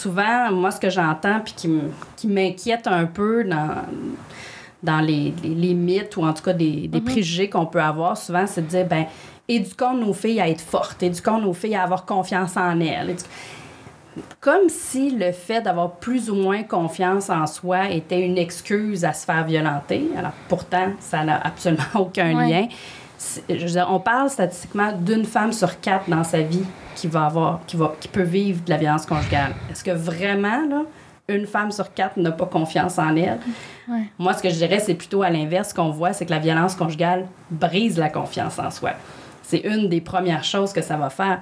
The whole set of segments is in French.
souvent, moi, ce que j'entends puis qui m'inquiète un peu dans les mythes ou en tout cas des préjugés qu'on peut avoir, souvent, c'est de dire, bien, éduquons nos filles à être fortes, éduquons nos filles à avoir confiance en elles. Comme si le fait d'avoir plus ou moins confiance en soi était une excuse à se faire violenter. Alors, pourtant, ça n'a absolument aucun lien. Je veux dire, on parle statistiquement d'une femme sur 4 dans sa vie qui peut vivre de la violence conjugale. Est-ce que vraiment, là, une femme sur 4 n'a pas confiance en elle? Ouais. Moi, ce que je dirais, c'est plutôt à l'inverse. Ce qu'on voit, c'est que la violence conjugale brise la confiance en soi. C'est une des premières choses que ça va faire.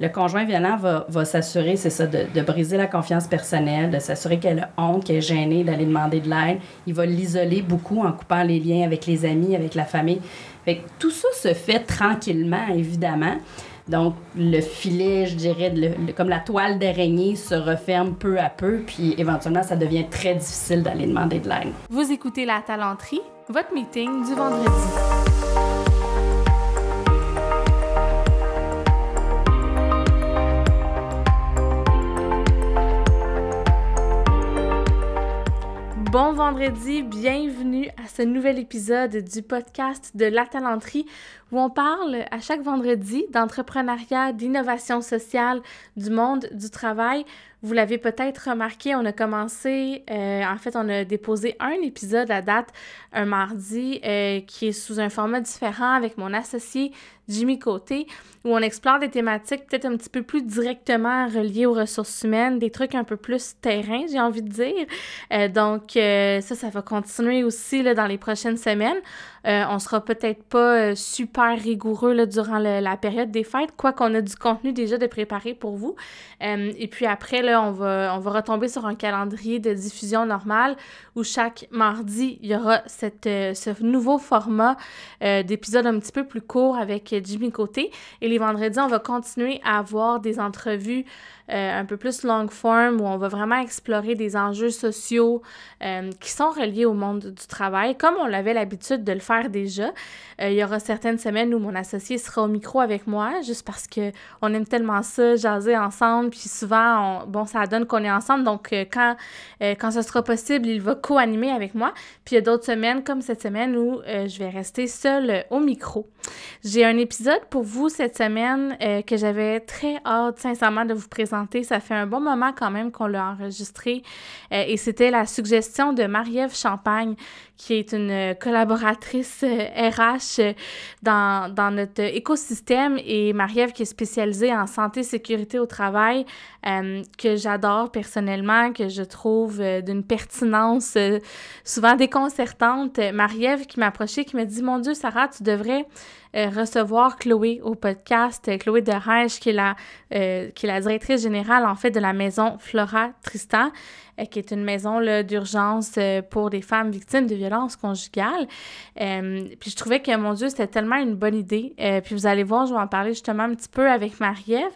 Le conjoint violent va s'assurer, c'est ça, de briser la confiance personnelle, de s'assurer qu'elle a honte, qu'elle est gênée d'aller demander de l'aide. Il va l'isoler beaucoup en coupant les liens avec les amis, avec la famille. Fait que tout ça se fait tranquillement, évidemment. Donc, le filet, je dirais, comme la toile d'araignée se referme peu à peu, puis éventuellement, ça devient très difficile d'aller demander de l'aide. Vous écoutez La Talenterie, votre meeting du vendredi. Bon vendredi, bienvenue à ce nouvel épisode du podcast de La Talenterie où on parle à chaque vendredi d'entrepreneuriat, d'innovation sociale, du monde du travail. Vous l'avez peut-être remarqué, on a commencé, on a déposé un épisode à date, un mardi, qui est sous un format différent avec mon associé Jimmy Côté, où on explore des thématiques peut-être un petit peu plus directement reliées aux ressources humaines, des trucs un peu plus terrain, j'ai envie de dire. Ça va continuer aussi là, dans les prochaines semaines. On sera peut-être pas super rigoureux là, durant la période des fêtes, quoique on a du contenu déjà de préparer pour vous. Et puis après, là, on va retomber sur un calendrier de diffusion normal où chaque mardi, il y aura ce nouveau format d'épisode un petit peu plus court avec Jimmy Côté. Et les vendredis, on va continuer à avoir des entrevues un peu plus long form où on va vraiment explorer des enjeux sociaux qui sont reliés au monde du travail, comme on avait l'habitude de le faire déjà. Il y aura certaines semaines où mon associé sera au micro avec moi, juste parce qu'on aime tellement ça, jaser ensemble, puis souvent, ça donne qu'on est ensemble, donc quand ce sera possible, il va co-animer avec moi. Puis il y a d'autres semaines, comme cette semaine, où je vais rester seule au micro. J'ai un épisode pour vous cette semaine que j'avais très hâte, sincèrement, de vous présenter. Ça fait un bon moment quand même qu'on l'a enregistré et c'était la suggestion de Marie-Ève Champagne, qui est une collaboratrice RH dans notre écosystème, et Marie-Ève qui est spécialisée en santé, sécurité au travail, que j'adore personnellement, que je trouve d'une pertinence souvent déconcertante. Marie-Ève qui m'a approchée, qui m'a dit « Mon Dieu, Sarah, tu devrais recevoir Chloé au podcast, Chloé Deraiche, qui est la directrice générale, en fait, de la Maison Flora Tristan, qui est une maison là, d'urgence pour des femmes victimes de violences conjugales. Puis je trouvais que, mon Dieu, c'était tellement une bonne idée. Puis vous allez voir, je vais en parler justement un petit peu avec Marie-Ève.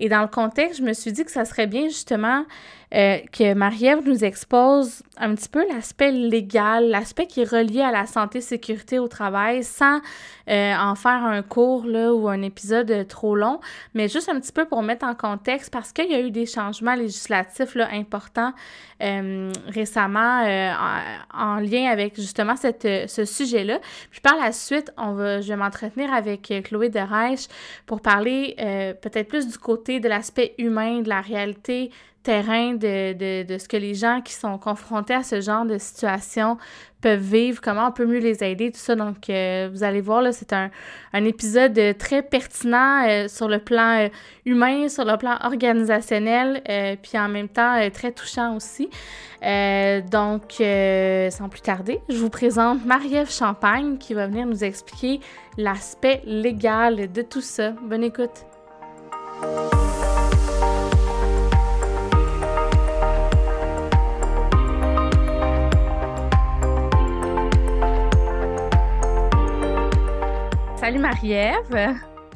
Et dans le contexte, je me suis dit que ça serait bien justement que Marie-Ève nous expose un petit peu l'aspect légal, l'aspect qui est relié à la santé-sécurité au travail, sans en faire un cours là, ou un épisode trop long, mais juste un petit peu pour mettre en contexte, parce qu'il y a eu des changements législatifs là, importants récemment en lien avec justement ce sujet-là. Puis par la suite, je vais m'entretenir avec Chloé Deraiche pour parler peut-être plus du côté de l'aspect humain, de la réalité terrain de ce que les gens qui sont confrontés à ce genre de situation peuvent vivre, comment on peut mieux les aider, tout ça. Donc, vous allez voir, là, c'est un épisode très pertinent sur le plan humain, sur le plan organisationnel, puis en même temps très touchant aussi. Sans plus tarder, je vous présente Marie-Ève Champagne qui va venir nous expliquer l'aspect légal de tout ça. Bonne écoute! Salut Marie-Ève!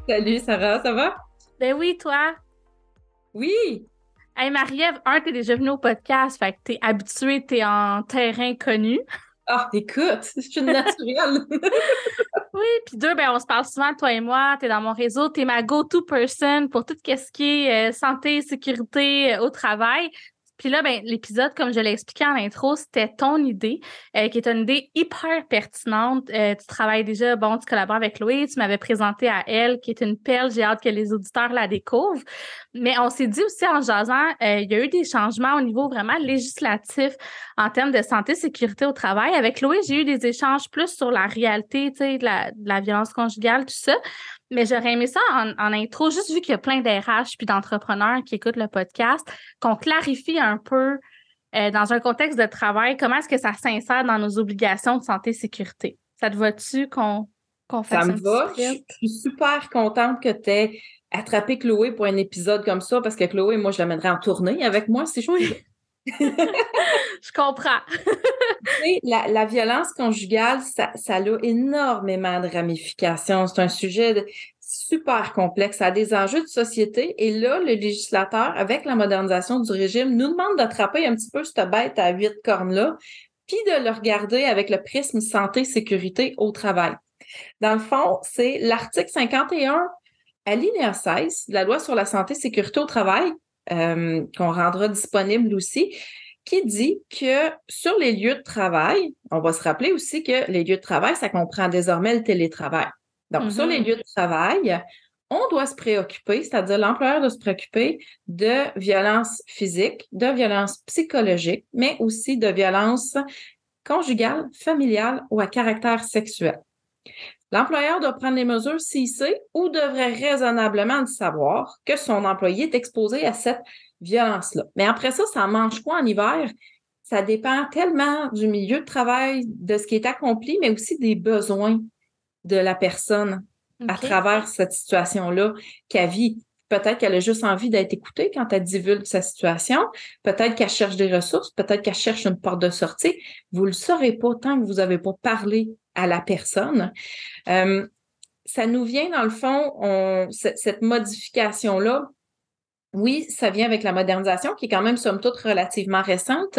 Salut Sarah, ça va? Ben oui, toi? Oui! Hey Marie-Ève, t'es déjà venue au podcast, fait que t'es habituée, t'es en terrain connu. Ah, écoute, je suis une naturelle! Oui, puis 2, on se parle souvent, toi et moi, t'es dans mon réseau, t'es ma go-to person pour tout ce qui est santé, sécurité au travail. Puis là, ben, l'épisode, comme je l'ai expliqué en intro, c'était ton idée, qui est une idée hyper pertinente. Tu travailles déjà, bon, tu collabores avec Chloé, tu m'avais présenté à elle, qui est une perle, j'ai hâte que les auditeurs la découvrent. Mais on s'est dit aussi en jasant, il y a eu des changements au niveau vraiment législatif en termes de santé, sécurité au travail. Avec Chloé, j'ai eu des échanges plus sur la réalité, tu sais, de la violence conjugale, tout ça. Mais j'aurais aimé ça en intro, juste vu qu'il y a plein d'RH puis d'entrepreneurs qui écoutent le podcast, qu'on clarifie un peu dans un contexte de travail, comment est-ce que ça s'insère dans nos obligations de santé et sécurité. Ça te va-tu qu'on fasse ça? Ça me va. Je suis super contente que tu aies attrapé Chloé pour un épisode comme ça, parce que Chloé, moi, je l'amènerais en tournée avec moi si je pouvais. Je comprends. La violence conjugale, ça a énormément de ramifications. C'est un sujet super complexe. Ça a des enjeux de société. Et là, le législateur, avec la modernisation du régime, nous demande d'attraper un petit peu cette bête à 8 cornes-là, puis de le regarder avec le prisme santé-sécurité au travail. Dans le fond, c'est l'article 51, alinéa 16, de la loi sur la santé-sécurité au travail, qu'on rendra disponible aussi, qui dit que sur les lieux de travail, on va se rappeler aussi que les lieux de travail, ça comprend désormais le télétravail. Donc, sur les lieux de travail, on doit se préoccuper, c'est-à-dire l'employeur doit se préoccuper de violences physiques, de violences psychologiques, mais aussi de violences conjugales, familiales ou à caractère sexuel. L'employeur doit prendre les mesures s'il sait ou devrait raisonnablement le savoir que son employé est exposé à cette violence-là. Mais après ça, ça mange quoi en hiver? Ça dépend tellement du milieu de travail, de ce qui est accompli, mais aussi des besoins de la personne à travers cette situation-là qu'elle vit. Peut-être qu'elle a juste envie d'être écoutée quand elle divulgue sa situation. Peut-être qu'elle cherche des ressources. Peut-être qu'elle cherche une porte de sortie. Vous ne le saurez pas tant que vous n'avez pas parlé à la personne. Ça nous vient, dans le fond, cette modification-là, oui, ça vient avec la modernisation, qui est quand même, somme toute, relativement récente,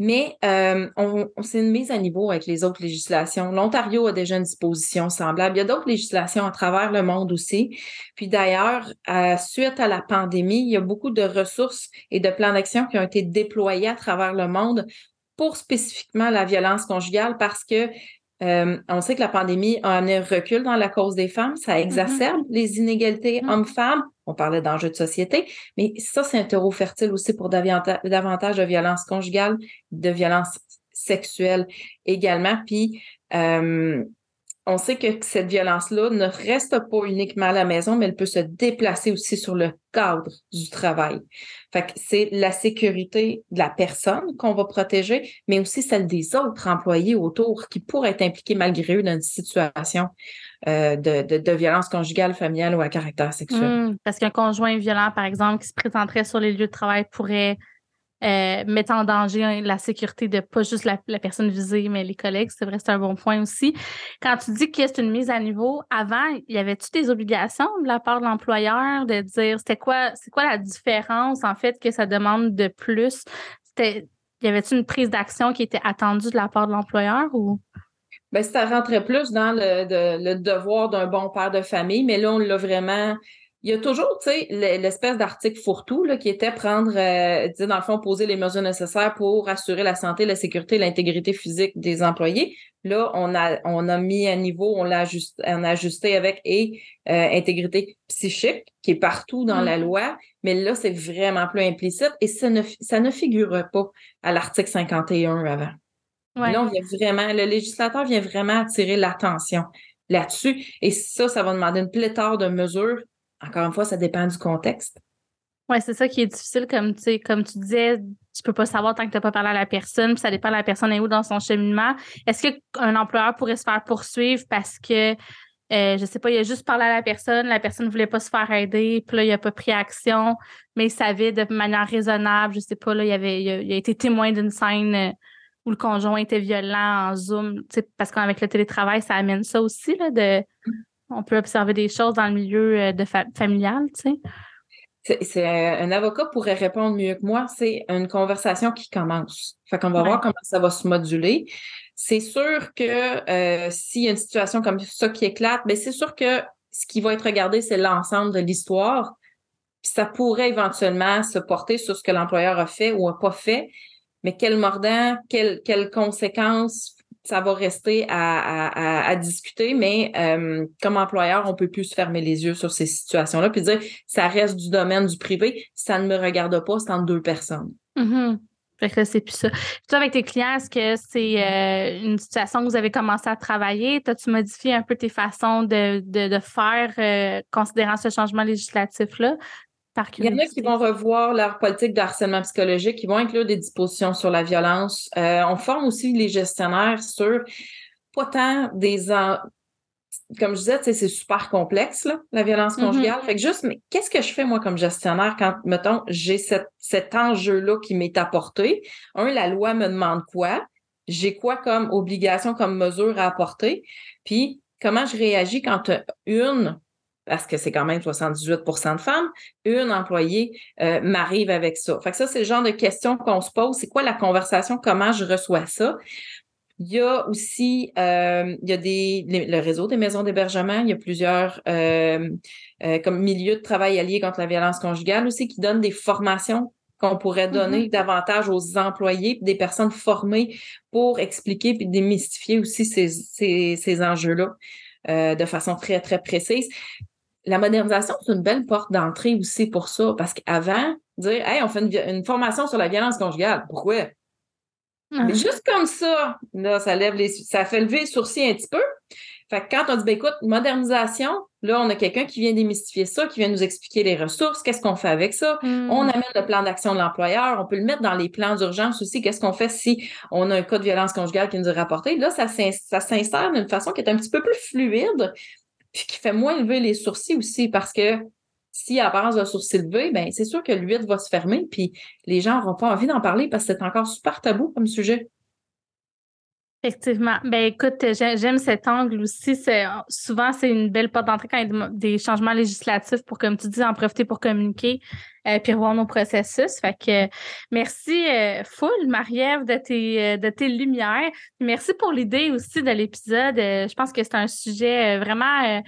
mais c'est une mise à niveau avec les autres législations. L'Ontario a déjà une disposition semblable. Il y a d'autres législations à travers le monde aussi. Puis d'ailleurs, suite à la pandémie, il y a beaucoup de ressources et de plans d'action qui ont été déployés à travers le monde pour spécifiquement la violence conjugale, parce que on sait que la pandémie a amené un recul dans la cause des femmes, ça exacerbe les inégalités hommes-femmes. On parlait d'enjeux de société, mais ça, c'est un terreau fertile aussi pour davantage de violences conjugales, de violences sexuelles également. Puis, on sait que cette violence-là ne reste pas uniquement à la maison, mais elle peut se déplacer aussi sur le cadre du travail. Fait que c'est la sécurité de la personne qu'on va protéger, mais aussi celle des autres employés autour qui pourraient être impliqués malgré eux dans une situation de violence conjugale, familiale ou à caractère sexuel. Parce qu'un conjoint violent, par exemple, qui se présenterait sur les lieux de travail pourrait mettre en danger la sécurité de pas juste la personne visée, mais les collègues. C'est vrai, c'est un bon point aussi. Quand tu dis que c'est une mise à niveau, avant, y avait-tu des obligations de la part de l'employeur de dire c'est quoi la différence, en fait, que ça demande de plus? Y avait-tu une prise d'action qui était attendue de la part de l'employeur ou? Bien, ça rentrait plus dans le devoir d'un bon père de famille, mais là, on l'a vraiment... Il y a toujours, tu sais, l'espèce d'article fourre-tout là, qui était dans le fond, poser les mesures nécessaires pour assurer la santé, la sécurité, l'intégrité physique des employés. Là, on a mis à niveau, on a ajusté avec intégrité psychique qui est partout dans la loi, mais là, c'est vraiment plus implicite et ça ne figure pas à l'article 51 avant. Ouais. Là, le législateur vient vraiment attirer l'attention là-dessus et ça va demander une pléthore de mesures. Encore une fois, ça dépend du contexte. Oui, c'est ça qui est difficile, comme tu disais, tu peux pas savoir tant que tu n'as pas parlé à la personne, puis ça dépend de la personne est où dans son cheminement. Est-ce qu'un employeur pourrait se faire poursuivre parce que, je sais pas, il a juste parlé à la personne ne voulait pas se faire aider, puis là, il n'a pas pris action, mais il savait de manière raisonnable, je sais pas, là, il a été témoin d'une scène où le conjoint était violent en Zoom, parce qu'avec le télétravail, ça amène ça aussi, là, on peut observer des choses dans le milieu familial, tu sais. Un avocat pourrait répondre mieux que moi. C'est une conversation qui commence. Fait qu'on va voir comment ça va se moduler. C'est sûr que s'il y a une situation comme ça qui éclate, bien, c'est sûr que ce qui va être regardé, c'est l'ensemble de l'histoire. Puis ça pourrait éventuellement se porter sur ce que l'employeur a fait ou n'a pas fait, mais quel mordant, quelles conséquences, ça va rester à discuter, mais comme employeur, on ne peut plus se fermer les yeux sur ces situations-là puis dire « ça reste du domaine du privé, ça ne me regarde pas, c'est entre deux personnes. Mm-hmm. » Fait que là, c'est plus ça. Puis toi, avec tes clients, est-ce que c'est une situation que vous avez commencé à travailler? T'as-tu modifié un peu tes façons de faire, considérant ce changement législatif-là? Il y en a qui vont revoir leur politique de harcèlement psychologique, qui vont inclure des dispositions sur la violence. On forme aussi les gestionnaires sur pas tant des... Comme je disais, tu sais, c'est super complexe, là, la violence conjugale. Mm-hmm. Fait que juste, mais qu'est-ce que je fais, moi, comme gestionnaire, quand, mettons, j'ai cet enjeu-là qui m'est apporté? La loi me demande quoi? J'ai quoi comme obligation, comme mesure à apporter? Puis, comment je réagis quand parce que c'est quand même 78 % de femmes, une employée m'arrive avec ça. Fait que ça, c'est le genre de questions qu'on se pose. C'est quoi la conversation? Comment je reçois ça? Il y a aussi le réseau des maisons d'hébergement. Il y a plusieurs comme milieux de travail alliés contre la violence conjugale aussi qui donnent des formations qu'on pourrait donner davantage aux employés, des personnes formées pour expliquer et démystifier aussi ces enjeux-là de façon très, très précise. La modernisation, c'est une belle porte d'entrée aussi pour ça, parce qu'avant, dire « Hey, on fait une formation sur la violence conjugale. » Pourquoi? Mais juste comme ça, là, ça fait lever les sourcils un petit peu. Fait que quand on dit, ben écoute, modernisation, là, on a quelqu'un qui vient démystifier ça, qui vient nous expliquer les ressources, qu'est-ce qu'on fait avec ça. On amène le plan d'action de l'employeur, on peut le mettre dans les plans d'urgence aussi, qu'est-ce qu'on fait si on a un cas de violence conjugale qui nous est rapporté. Là, ça s'insère d'une façon qui est un petit peu plus fluide, puis qui fait moins lever les sourcils aussi, parce que si à base de sourcils levés, bien, c'est sûr que l'huître va se fermer, puis les gens n'auront pas envie d'en parler parce que c'est encore super tabou comme sujet. Effectivement. Bien, écoute, j'aime cet angle aussi. Souvent, c'est une belle porte d'entrée quand il y a des changements législatifs pour, comme tu dis, en profiter pour communiquer puis revoir nos processus. Fait que merci full, Marie-Ève, de tes lumières. Merci pour l'idée aussi de l'épisode. Je pense que c'est un sujet vraiment...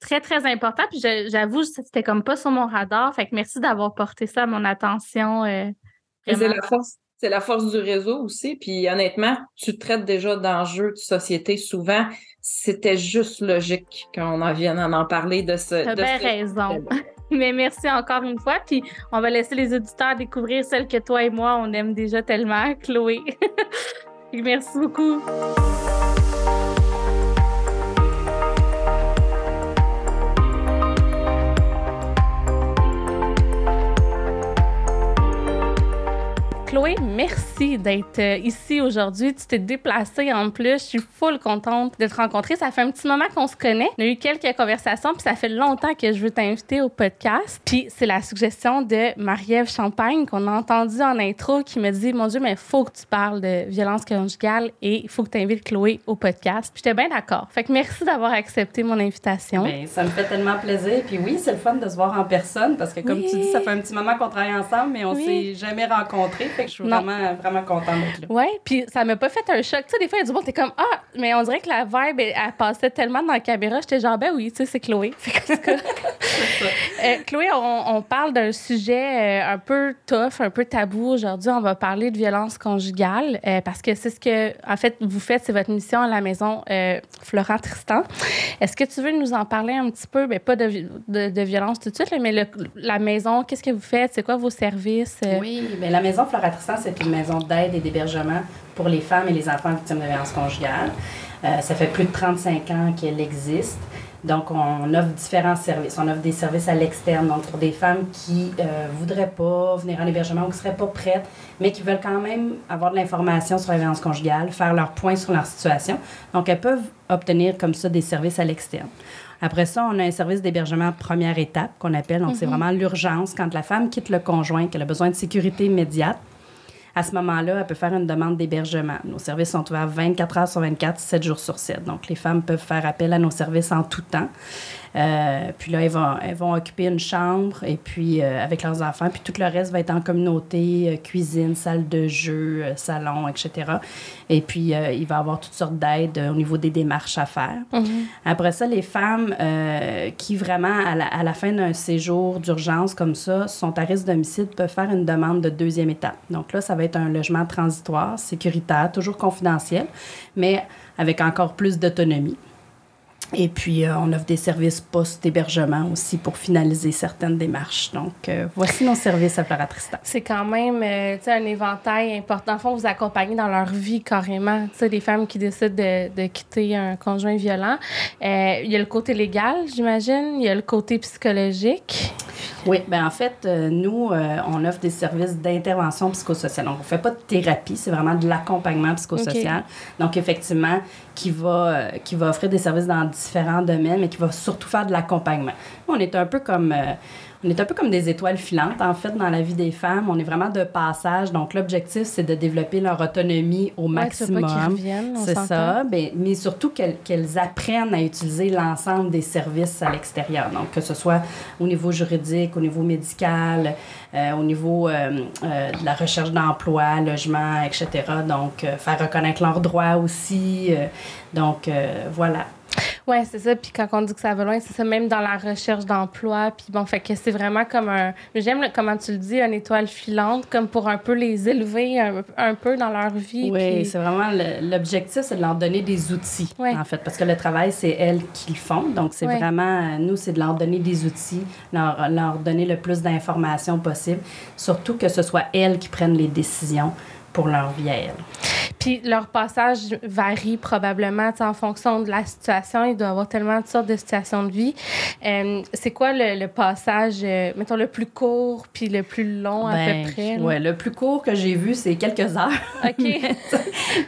très, très important. Puis j'avoue, c'était comme pas sur mon radar. Fait que merci d'avoir porté ça à mon attention. C'est la force du réseau aussi. Puis honnêtement, tu traites déjà d'enjeux de société. Souvent, c'était juste logique qu'on en vienne à en parler de ce... T'as bien raison. Mais merci encore une fois. Puis on va laisser les auditeurs découvrir celle que toi et moi, on aime déjà tellement, Chloé. Merci beaucoup. Chloé, merci d'être ici aujourd'hui. Tu t'es déplacée en plus. Je suis full contente de te rencontrer. Ça fait un petit moment qu'on se connaît. On a eu quelques conversations, puis ça fait longtemps que je veux t'inviter au podcast. Puis c'est la suggestion de Marie-Ève Champagne qu'on a entendue en intro qui me dit « Mon Dieu, mais il faut que tu parles de violence conjugale et il faut que tu invites Chloé au podcast. » Puis j'étais bien d'accord. Fait que merci d'avoir accepté mon invitation. Bien, ça me fait tellement plaisir. Puis oui, c'est le fun de se voir en personne parce que comme tu dis, ça fait un petit moment qu'on travaille ensemble, mais on s'est jamais rencontrés. Fait que je suis vraiment, vraiment contente d'être là. Oui, puis ça m'a pas fait un choc. Tu sais, des fois, il y a du monde, t'es comme « Ah! » Mais on dirait que la vibe, elle passait tellement dans la caméra. J'étais genre « Ben oui, tu sais, c'est Chloé. » Chloé, on parle d'un sujet un peu tough, un peu tabou. Aujourd'hui, on va parler de violence conjugale parce que c'est ce que, en fait, vous faites, c'est votre mission à la Maison Flora Tristan. Est-ce que tu veux nous en parler un petit peu? Bien, pas de violence tout de suite, là, mais la Maison, qu'est-ce que vous faites? C'est quoi vos services? Oui, bien, la Maison Flora Tristan, c'est une maison d'aide et d'hébergement pour les femmes et les enfants victimes de violences conjugales. Ça fait plus de 35 ans qu'elle existe. Donc, on offre différents services. On offre des services à l'externe, donc pour des femmes qui ne voudraient pas venir en hébergement ou qui ne seraient pas prêtes, mais qui veulent quand même avoir de l'information sur la violence conjugale, faire leur point sur leur situation. Donc, elles peuvent obtenir comme ça des services à l'externe. Après ça, on a un service d'hébergement première étape qu'on appelle. Donc, c'est vraiment l'urgence. Quand la femme quitte le conjoint, qu'elle a besoin de sécurité immédiate, à ce moment-là, elle peut faire une demande d'hébergement. Nos services sont ouverts 24 heures sur 24, 7 jours sur 7. Donc, les femmes peuvent faire appel à nos services en tout temps. Puis là, elles vont occuper une chambre et puis avec leurs enfants. Puis tout le reste va être en communauté, cuisine, salle de jeu, salon, etc. Et puis, il va y avoir toutes sortes d'aides au niveau des démarches à faire. Mm-hmm. Après ça, les femmes qui vraiment, à la fin d'un séjour d'urgence comme ça, sont à risque d'homicide, peuvent faire une demande de deuxième étape. Donc là, ça va être un logement transitoire, sécuritaire, toujours confidentiel, mais avec encore plus d'autonomie. Et puis, on offre des services post-hébergement aussi pour finaliser certaines démarches. Donc, voici nos services à Flora Tristan. C'est quand même un éventail important. En fond, vous accompagnez dans leur vie carrément. Tu sais, les femmes qui décident de quitter un conjoint violent. Il y a le côté légal, j'imagine. Il y a le côté psychologique. Oui, bien en fait, nous, on offre des services d'intervention psychosociale. Donc, on ne fait pas de thérapie, c'est vraiment de l'accompagnement psychosocial. Okay. Donc, effectivement, qui va offrir des services dans différents domaines, mais qui va surtout faire de l'accompagnement. On est un peu comme... On est un peu comme des étoiles filantes, en fait, dans la vie des femmes. On est vraiment de passage. Donc, l'objectif, c'est de développer leur autonomie au maximum. Ouais, c'est pas qu'ils reviennent, on s'entend. C'est ça. Bien, mais surtout qu'elles apprennent à utiliser l'ensemble des services à l'extérieur. Donc, que ce soit au niveau juridique, au niveau médical, au niveau de la recherche d'emploi, logement, etc. Donc, faire reconnaître leurs droits aussi. Voilà. Oui, c'est ça. Puis quand on dit que ça va loin, c'est ça, même dans la recherche d'emploi. Puis bon, fait que c'est vraiment comme un... J'aime comment tu le dis, une étoile filante, comme pour un peu les élever un peu dans leur vie. Oui, puis... c'est vraiment... L'objectif, c'est de leur donner des outils, en fait. Parce que le travail, c'est elles qui le font. Donc, c'est vraiment... Nous, c'est de leur donner des outils, leur donner le plus d'informations possible. Surtout que ce soit elles qui prennent les décisions pour leur vie à elles. Puis leur passage varie probablement en fonction de la situation. Il doit y avoir tellement de sortes de situations de vie. C'est quoi le passage, mettons, le plus court puis le plus long à peu près? Oui, le plus court que j'ai vu, c'est quelques heures. OK.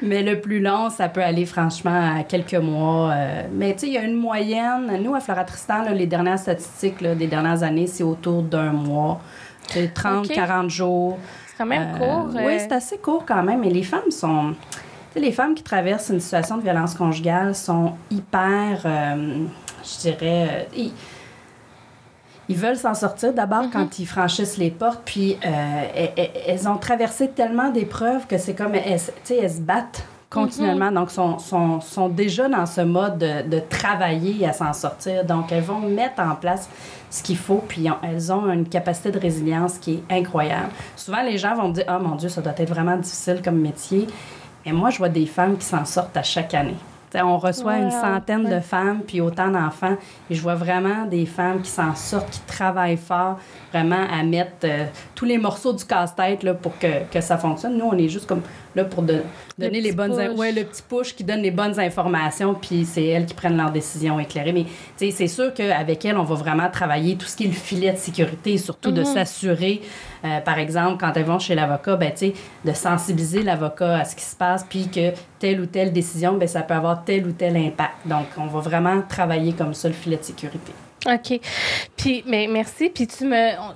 mais le plus long, ça peut aller franchement à quelques mois. Mais tu sais, il y a une moyenne. Nous, à Flora Tristan, là, les dernières statistiques des dernières années, c'est autour d'un mois. C'est 30, 40 jours. Quand même court. Oui, c'est assez court quand même, mais les femmes sont... Tu sais, les femmes qui traversent une situation de violence conjugale sont hyper, je dirais... Ils veulent s'en sortir d'abord quand ils franchissent les portes, puis elles ont traversé tellement d'épreuves que c'est comme, elles se battent continuellement, donc sont déjà dans ce mode de travailler à s'en sortir. Donc, elles vont mettre en place ce qu'il faut, puis elles ont une capacité de résilience qui est incroyable. Souvent, les gens vont me dire « Ah, mon Dieu, ça doit être vraiment difficile comme métier. » Et moi, je vois des femmes qui s'en sortent à chaque année. T'sais, on reçoit une centaine de femmes, puis autant d'enfants. Et je vois vraiment des femmes qui s'en sortent, qui travaillent fort, vraiment à mettre tous les morceaux du casse-tête là, pour que ça fonctionne. Nous, on est juste comme là pour donner les bonnes... le petit push qui donne les bonnes informations, puis c'est elles qui prennent leurs décisions éclairées. Mais c'est sûr qu'avec elles, on va vraiment travailler tout ce qui est le filet de sécurité, surtout de s'assurer, par exemple, quand elles vont chez l'avocat, de sensibiliser l'avocat à ce qui se passe, puis que telle ou telle décision, ça peut avoir tel ou tel impact. Donc, on va vraiment travailler comme ça le filet de sécurité. OK. Puis, merci. Puis,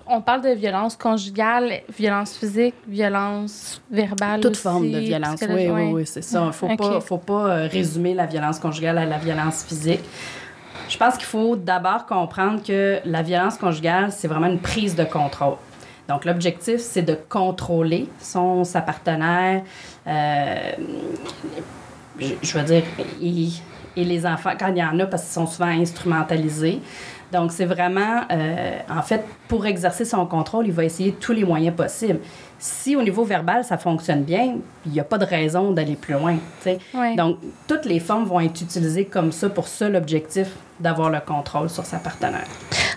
on parle de violence conjugale, violence physique, violence verbale. Toute aussi, forme de violence, oui, c'est ça. Faut pas résumer la violence conjugale à la violence physique. Je pense qu'il faut d'abord comprendre que la violence conjugale, c'est vraiment une prise de contrôle. Donc, l'objectif, c'est de contrôler sa partenaire, je veux dire, et les enfants, quand il y en a, parce qu'ils sont souvent instrumentalisés. Donc, c'est vraiment, en fait, pour exercer son contrôle, il va essayer tous les moyens possibles. Si au niveau verbal, ça fonctionne bien, il n'y a pas de raison d'aller plus loin. Ouais. Donc, toutes les formes vont être utilisées comme ça pour seul objectif d'avoir le contrôle sur sa partenaire.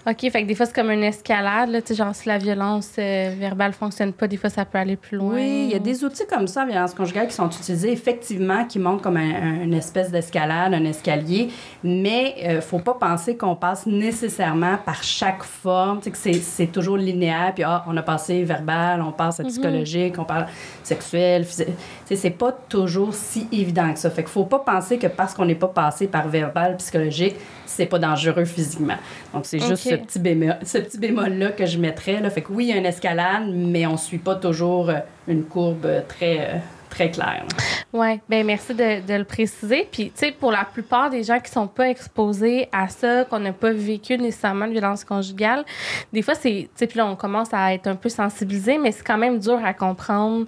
OK, fait que des fois, c'est comme une escalade, là, genre si la violence verbale ne fonctionne pas, des fois, ça peut aller plus loin. Oui, il y a des outils comme ça, violence conjugale, qui sont utilisés, effectivement, qui montent comme une espèce d'escalade, un escalier, mais il ne faut pas penser qu'on passe nécessairement par chaque forme, que c'est toujours linéaire, puis on a passé verbal, on passe à psychologique, on parle sexuel, physique. C'est pas toujours si évident que ça. Fait qu'il faut pas penser que parce qu'on n'est pas passé par verbal, psychologique, c'est pas dangereux physiquement. Donc, c'est juste ce petit bémol-là que je mettrais. Là. Fait que oui, il y a une escalade, mais on suit pas toujours une courbe très... très clair. Oui, bien merci de le préciser. Puis, tu sais, pour la plupart des gens qui ne sont pas exposés à ça, qu'on n'a pas vécu nécessairement de violence conjugale, des fois, c'est, tu sais, puis là, on commence à être un peu sensibilisés, mais c'est quand même dur à comprendre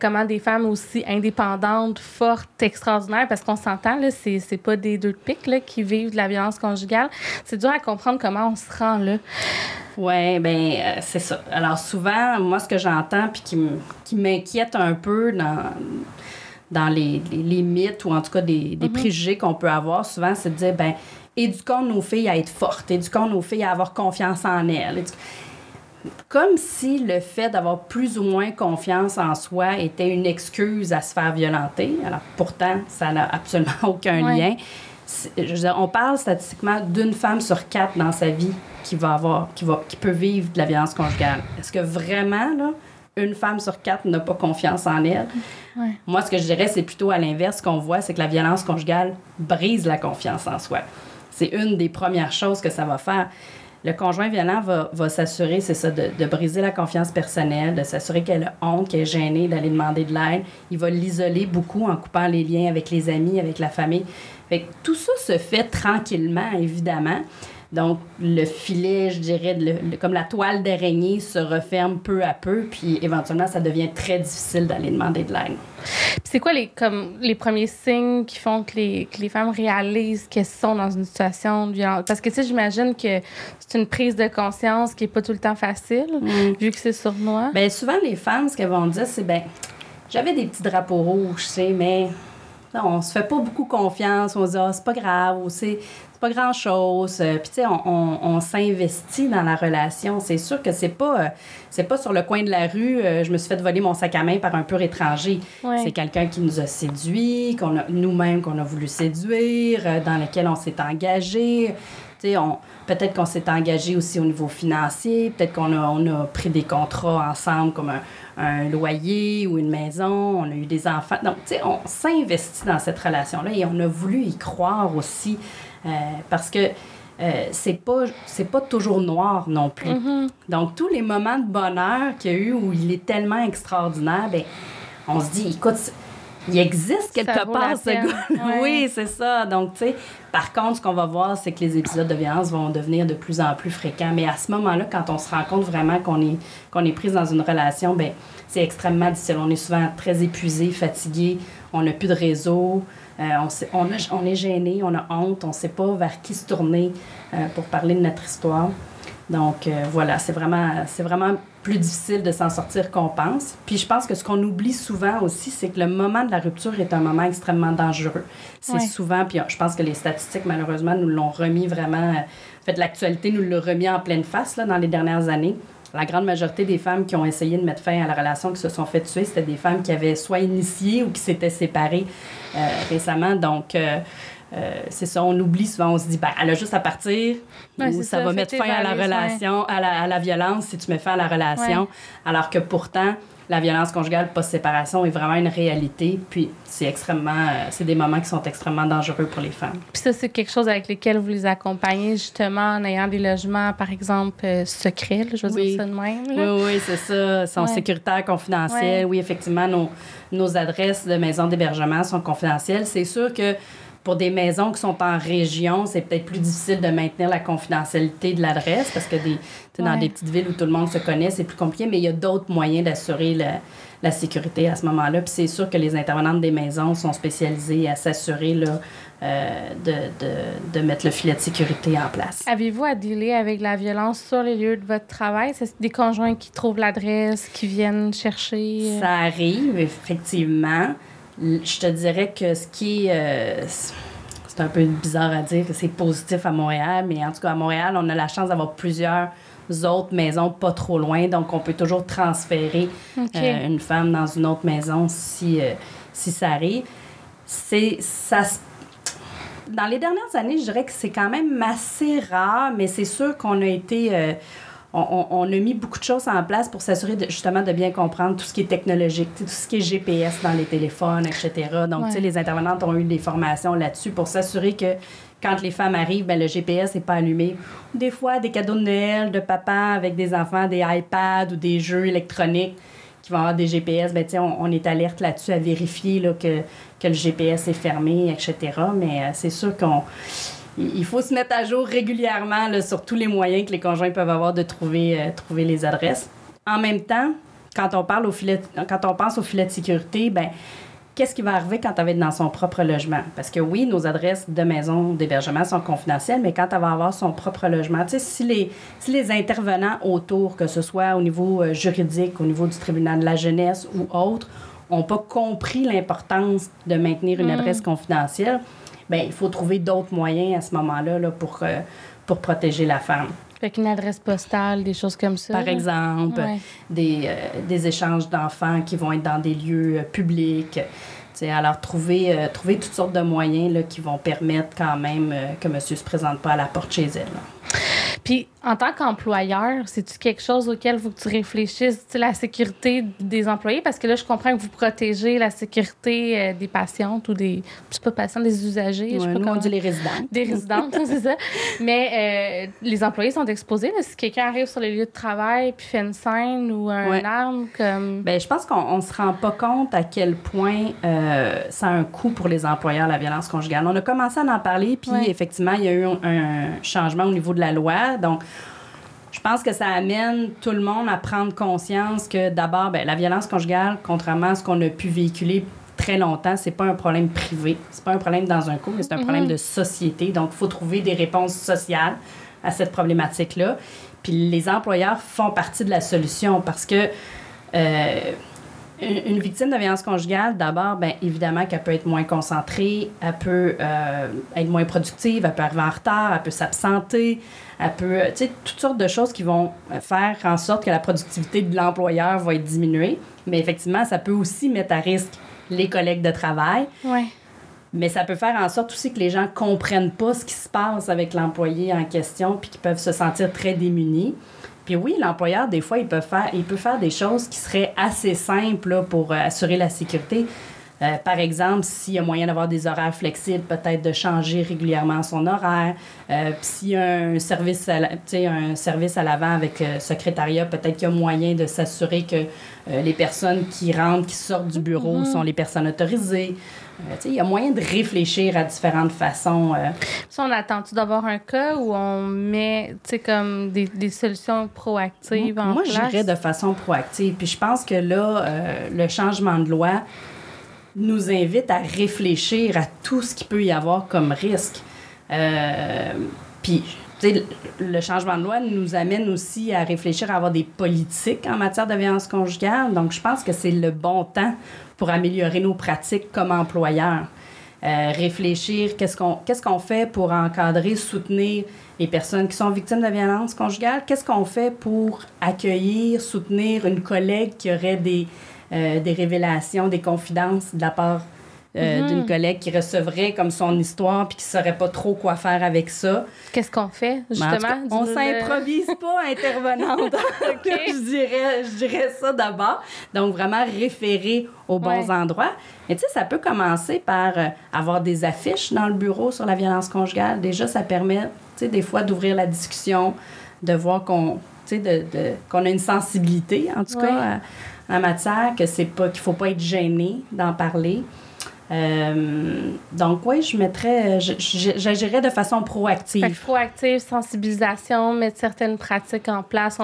comment des femmes aussi indépendantes, fortes, extraordinaires, parce qu'on s'entend, là, c'est pas des deux de pique, là, qui vivent de la violence conjugale. C'est dur à comprendre comment on se rend là. Oui, bien, c'est ça. Alors, souvent, moi, ce que j'entends, puis qui m'inquiète un peu dans les mythes ou en tout cas des préjugés qu'on peut avoir, souvent, c'est de dire, bien, éduquons nos filles à être fortes, éduquons nos filles à avoir confiance en elles. Comme si le fait d'avoir plus ou moins confiance en soi était une excuse à se faire violenter. Alors, pourtant, ça n'a absolument aucun lien. Je veux dire, on parle statistiquement d'une femme sur 4 dans sa vie qui peut vivre de la violence conjugale. Est-ce que vraiment, là, une femme sur 4 n'a pas confiance en elle? Ouais. Moi, ce que je dirais, c'est plutôt à l'inverse. Ce qu'on voit, c'est que la violence conjugale brise la confiance en soi. C'est une des premières choses que ça va faire. Le conjoint violent va s'assurer, c'est ça, de briser la confiance personnelle, de s'assurer qu'elle a honte, qu'elle est gênée d'aller demander de l'aide. Il va l'isoler beaucoup en coupant les liens avec les amis, avec la famille. Fait que tout ça se fait tranquillement, évidemment. Donc, le filet, je dirais, comme la toile d'araignée se referme peu à peu, puis éventuellement, ça devient très difficile d'aller demander de l'aide. Puis c'est quoi les premiers signes qui font que les femmes réalisent qu'elles sont dans une situation de violence? Parce que, tu sais, j'imagine que c'est une prise de conscience qui n'est pas tout le temps facile, vu que c'est sournois. Bien, souvent, les femmes, ce qu'elles vont dire, c'est, bien, j'avais des petits drapeaux rouges, tu sais, mais... Non, on se fait pas beaucoup confiance, on se dit « Ah, c'est pas grave » ou « C'est pas grand-chose ». Puis, tu sais, on s'investit dans la relation. C'est sûr que c'est pas sur le coin de la rue « je me suis fait voler mon sac à main par un pur étranger ». C'est quelqu'un qui nous a séduit, nous-mêmes qu'on a voulu séduire, dans lequel on s'est engagé. Tu sais, peut-être qu'on s'est engagé aussi au niveau financier, peut-être qu'on a pris des contrats ensemble comme un loyer ou une maison, on a eu des enfants. Donc, tu sais, on s'investit dans cette relation-là et on a voulu y croire aussi parce que c'est pas toujours noir non plus. Mm-hmm. Donc, tous les moments de bonheur qu'il y a eu où il est tellement extraordinaire, bien, on se dit, écoute, il existe quelque part ce gars-là. Ouais. Oui, c'est ça. Donc, tu sais, par contre, ce qu'on va voir, c'est que les épisodes de violence vont devenir de plus en plus fréquents. Mais à ce moment-là, quand on se rend compte vraiment qu'on est prise dans une relation, bien, c'est extrêmement difficile. On est souvent très épuisé, fatigué, on n'a plus de réseau, on est gêné, on a honte, on ne sait pas vers qui se tourner pour parler de notre histoire. Donc, voilà, c'est vraiment plus difficile de s'en sortir qu'on pense. Puis je pense que ce qu'on oublie souvent aussi, c'est que le moment de la rupture est un moment extrêmement dangereux. C'est souvent, puis je pense que les statistiques, malheureusement, nous l'ont remis vraiment... En fait, l'actualité nous l'a remis en pleine face, là, dans les dernières années. La grande majorité des femmes qui ont essayé de mettre fin à la relation, qui se sont fait tuer, c'était des femmes qui avaient soit initié ou qui s'étaient séparées récemment. Donc... c'est ça, on oublie souvent, on se dit ben, « elle a juste à partir » ou « ça va mettre fin à la relation, à la violence si tu mets fin à la relation ». Alors que pourtant, la violence conjugale post-séparation est vraiment une réalité, puis c'est des moments qui sont extrêmement dangereux pour les femmes. Puis ça, c'est quelque chose avec lequel vous les accompagnez, justement, en ayant des logements, par exemple, secrets, là, je veux dire ça de même. Là. Oui, c'est ça, sont sécuritaires, confidentiels. Oui, effectivement, nos adresses de maisons d'hébergement sont confidentielles. C'est sûr que pour des maisons qui sont en région, c'est peut-être plus difficile de maintenir la confidentialité de l'adresse parce que dans des petites villes où tout le monde se connaît, c'est plus compliqué, mais il y a d'autres moyens d'assurer la sécurité à ce moment-là. Puis c'est sûr que les intervenantes des maisons sont spécialisées à s'assurer là, de mettre le filet de sécurité en place. Avez-vous à dealer avec la violence sur les lieux de votre travail? C'est des conjoints qui trouvent l'adresse, qui viennent chercher? Ça arrive, effectivement. Je te dirais que ce qui est... c'est un peu bizarre à dire que c'est positif à Montréal, mais en tout cas, à Montréal, on a la chance d'avoir plusieurs autres maisons pas trop loin, donc on peut toujours transférer une femme dans une autre maison si ça arrive. Dans les dernières années, je dirais que c'est quand même assez rare, mais c'est sûr qu'on a été... On a mis beaucoup de choses en place pour s'assurer justement de bien comprendre tout ce qui est technologique, tout ce qui est GPS dans les téléphones, etc. Donc, tu sais, les intervenantes ont eu des formations là-dessus pour s'assurer que quand les femmes arrivent, bien, le GPS n'est pas allumé. Des fois, des cadeaux de Noël de papa avec des enfants, des iPads ou des jeux électroniques qui qui va avoir des GPS, ben, on est alerte là-dessus à vérifier là, que le GPS est fermé, etc. Mais c'est sûr qu'on... Il faut se mettre à jour régulièrement là, sur tous les moyens que les conjoints peuvent avoir de trouver les adresses. En même temps, quand on pense au filet de sécurité, ben, qu'est-ce qui va arriver quand elle va être dans son propre logement? Parce que oui, nos adresses de maison d'hébergement sont confidentielles, mais quand elle va avoir son propre logement, tu sais, si les intervenants autour, que ce soit au niveau juridique, au niveau du tribunal de la jeunesse ou autre, n'ont pas compris l'importance de maintenir une adresse confidentielle, bien, il faut trouver d'autres moyens à ce moment-là là, pour protéger la femme. Fait qu'une adresse postale, des choses comme ça. Par exemple, ouais. Des échanges d'enfants qui vont être dans des lieux publics. T'sais, alors, trouver toutes sortes de moyens là, qui vont permettre quand même que monsieur se présente pas à la porte chez elle. Là. Puis, en tant qu'employeur, c'est-tu quelque chose auquel il faut que tu réfléchisses, la sécurité des employés? Parce que là, je comprends que vous protégez la sécurité des patientes ou des... C'est pas patientes, des usagers. Ouais, je sais pas nous, on dit les résidentes. Des résidentes, c'est ça. Mais les employés sont exposés. Là, si quelqu'un arrive sur les lieux de travail puis fait une scène ou un arme, comme... Bien, je pense qu'on se rend pas compte à quel point ça a un coût pour les employeurs, la violence conjugale. On a commencé à en parler, puis effectivement, il y a eu un changement au niveau de la loi. Donc, je pense que ça amène tout le monde à prendre conscience que, d'abord, bien, la violence conjugale, contrairement à ce qu'on a pu véhiculer très longtemps, c'est pas un problème privé. C'est pas un problème dans un couple, mais c'est un problème de société. Donc, il faut trouver des réponses sociales à cette problématique-là. Puis les employeurs font partie de la solution parce que une victime de violence conjugale, d'abord, bien, évidemment qu'elle peut être moins concentrée, elle peut être moins productive, elle peut arriver en retard, elle peut s'absenter... Elle peut, tu sais, toutes sortes de choses qui vont faire en sorte que la productivité de l'employeur va être diminuée. Mais effectivement, ça peut aussi mettre à risque les collègues de travail. Ouais. Mais ça peut faire en sorte aussi que les gens ne comprennent pas ce qui se passe avec l'employé en question puis qu'ils peuvent se sentir très démunis. Puis oui, l'employeur, des fois, il peut faire des choses qui seraient assez simples là, pour assurer la sécurité. Par exemple, s'il y a moyen d'avoir des horaires flexibles, peut-être de changer régulièrement son horaire. S'il y a un service à l'avant avec secrétariat, peut-être qu'il y a moyen de s'assurer que les personnes qui rentrent, qui sortent du bureau sont les personnes autorisées. Il y a moyen de réfléchir à différentes façons. Ça, on attend-tu d'avoir un cas où on met comme des solutions proactives en place? Moi, j'irais de façon proactive. Puis je pense que là, le changement de loi nous invite à réfléchir à tout ce qu'il peut y avoir comme risque. Puis, tu sais, le changement de loi nous amène aussi à réfléchir à avoir des politiques en matière de violence conjugale. Donc, je pense que c'est le bon temps pour améliorer nos pratiques comme employeurs. Réfléchir, qu'est-ce qu'on fait pour encadrer, soutenir les personnes qui sont victimes de violence conjugale? Qu'est-ce qu'on fait pour accueillir, soutenir une collègue qui aurait des révélations, des confidences de la part d'une collègue qui recevrait comme son histoire puis qui ne saurait pas trop quoi faire avec ça. Qu'est-ce qu'on fait, justement? Ben, on ne s'improvise pas intervenante. Okay. je dirais ça d'abord. Donc, vraiment référer aux bons endroits. Mais tu sais, ça peut commencer par avoir des affiches dans le bureau sur la violence conjugale. Déjà, ça permet, tu sais, des fois d'ouvrir la discussion, de voir qu'on a une sensibilité, en tout cas, en matière, qu'il ne faut pas être gêné d'en parler. Donc, oui, j'agirais de façon proactive. Fait que proactive, sensibilisation, mettre certaines pratiques en place.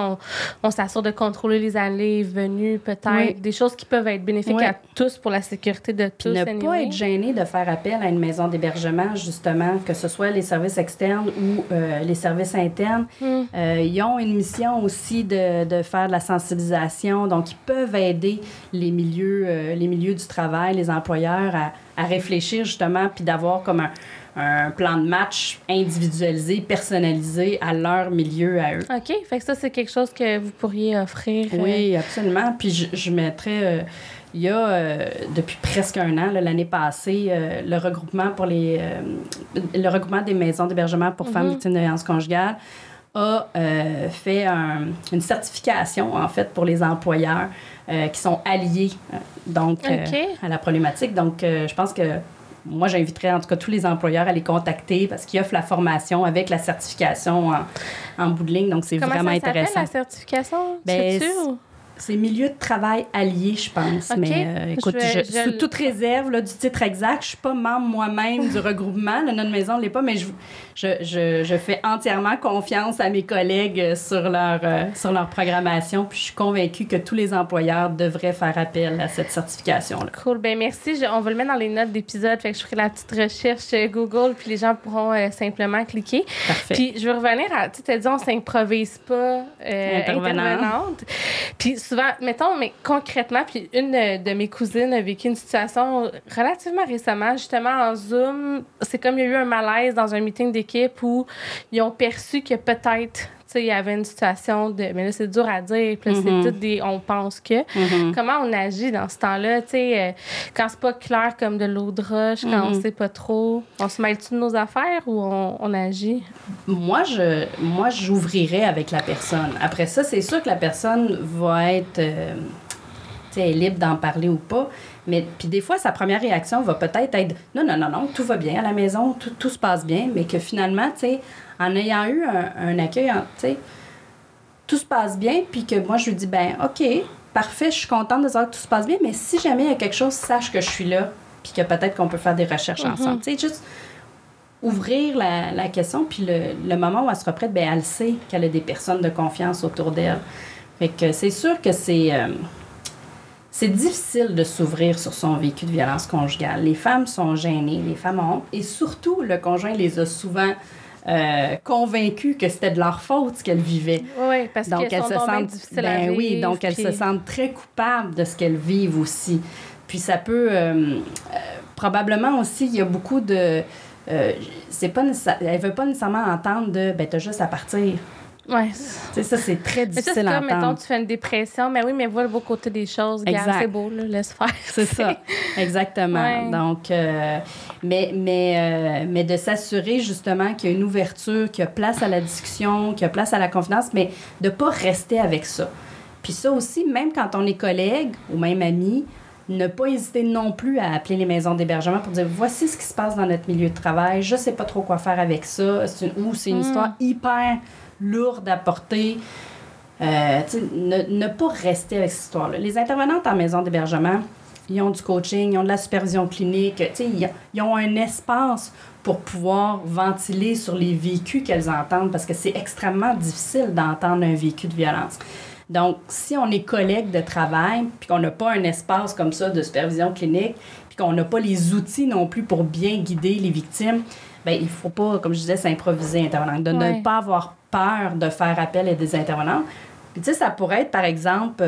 On s'assure de contrôler les allées et venues, peut-être. Oui. Des choses qui peuvent être bénéfiques à tous pour la sécurité de tous. Ne pas être gêné de faire appel à une maison d'hébergement, justement, que ce soit les services externes ou les services internes. Ils ont une mission aussi de faire de la sensibilisation. Donc, ils peuvent aider les milieux du travail, les employeurs à réfléchir, justement, puis d'avoir comme un plan de match individualisé, personnalisé à leur milieu, à eux. OK. Fait que ça, c'est quelque chose que vous pourriez offrir. Oui, absolument. Puis je mettrais... il y a, depuis presque un an, là, l'année passée, le regroupement pour le regroupement des maisons d'hébergement pour femmes victimes de violence conjugale a fait une certification, en fait, pour les employeurs qui sont alliés, donc, à la problématique. Donc, je pense que moi, j'inviterais en tout cas tous les employeurs à les contacter parce qu'ils offrent la formation avec la certification en bout de ligne. Donc, c'est vraiment intéressant. Comment ça s'appelle, la certification? Ben, C'est milieu de travail allié, je pense. Okay. Mais écoute, sous toute réserve là, du titre exact, je suis pas membre moi-même du regroupement. Là, notre maison ne l'est pas, mais je fais entièrement confiance à mes collègues sur leur programmation. Puis je suis convaincue que tous les employeurs devraient faire appel à cette certification-là. Cool. Bien, merci. On va le mettre dans les notes d'épisode. Fait que je ferai la petite recherche Google, puis les gens pourront simplement cliquer. Parfait. Puis je veux revenir à... Tu t'as dit, on ne s'improvise pas intervenante. Puis souvent, mettons, mais concrètement, puis une de mes cousines a vécu une situation relativement récemment, justement en Zoom. C'est comme il y a eu un malaise dans un meeting d'équipe où ils ont perçu que peut-être... il y avait une situation de... Mais là, c'est dur à dire. Puis là, c'est tout des... On pense que... Comment on agit dans ce temps-là? Tu sais, quand c'est pas clair comme de l'eau de roche, quand on sait pas trop, on se mêle-tu de nos affaires ou on agit? Moi, j'ouvrirais avec la personne. Après ça, c'est sûr que la personne va être... tu sais, libre d'en parler ou pas. Mais puis des fois, sa première réaction va peut-être être « Non, tout va bien à la maison, tout se passe bien. » Mais que finalement, tu sais... En ayant eu un accueil, tu sais, tout se passe bien, puis que moi, je lui dis, ben OK, parfait, je suis contente de savoir que tout se passe bien, mais si jamais il y a quelque chose, sache que je suis là, puis que peut-être qu'on peut faire des recherches ensemble. Tu sais, juste ouvrir la question, puis le moment où elle sera prête, ben elle sait qu'elle a des personnes de confiance autour d'elle. Fait que c'est sûr que c'est difficile de s'ouvrir sur son vécu de violence conjugale. Les femmes sont gênées, les femmes ont honte, et surtout, le conjoint les a souvent... convaincue que c'était de leur faute ce qu'elles vivaient. Oui, parce donc qu'elles se sentent difficiles à vivre. Oui, donc elles se sentent très coupables de ce qu'elles vivent aussi. Puis ça peut... probablement aussi, il y a beaucoup de... c'est pas elles veulent pas nécessairement entendre de « ben t'as juste à partir ». Ouais. C'est ça, c'est très difficile à entendre. C'est comme, mettons, tu fais une dépression, mais oui, mais vois le beau côté des choses. Regarde, c'est beau, là, laisse faire. C'est ça, exactement. Ouais. Donc, mais de s'assurer, justement, qu'il y a une ouverture, qu'il y a place à la discussion, qu'il y a place à la confidence, mais de ne pas rester avec ça. Puis ça aussi, même quand on est collègue ou même ami, ne pas hésiter non plus à appeler les maisons d'hébergement pour dire « Voici ce qui se passe dans notre milieu de travail, je ne sais pas trop quoi faire avec ça. » C'est une histoire hyper... lourde à porter. Ne pas rester avec cette histoire-là. Les intervenantes en maison d'hébergement, ils ont du coaching, ils ont de la supervision clinique, ils ont un espace pour pouvoir ventiler sur les vécus qu'elles entendent parce que c'est extrêmement difficile d'entendre un vécu de violence. Donc, si on est collègue de travail puis qu'on n'a pas un espace comme ça de supervision clinique puis qu'on n'a pas les outils non plus pour bien guider les victimes, bien, il ne faut pas, comme je disais, s'improviser intervenant. De ne pas avoir peur de faire appel à des intervenants. Puis, tu sais, ça pourrait être, par exemple,